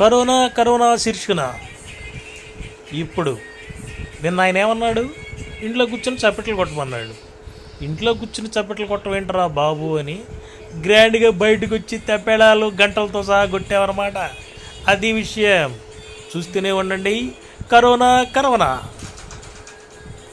Corona corona శీర్షికన ఇప్పుడు నిన్న ఆయన ఏమన్నాడు? ఇంట్లో కూర్చొని చప్పట్లు కొట్టమన్నాడు. ఇంట్లో కూర్చుని చప్పట్లు కొట్టడం ఏంటరా బాబు అని గ్రాండ్గా బయటకు వచ్చి తెప్పేళాలు గంటలతో సహా కొట్టేవన్నమాట. అది విషయం. చూస్తూనే ఉండండి. Corona corona.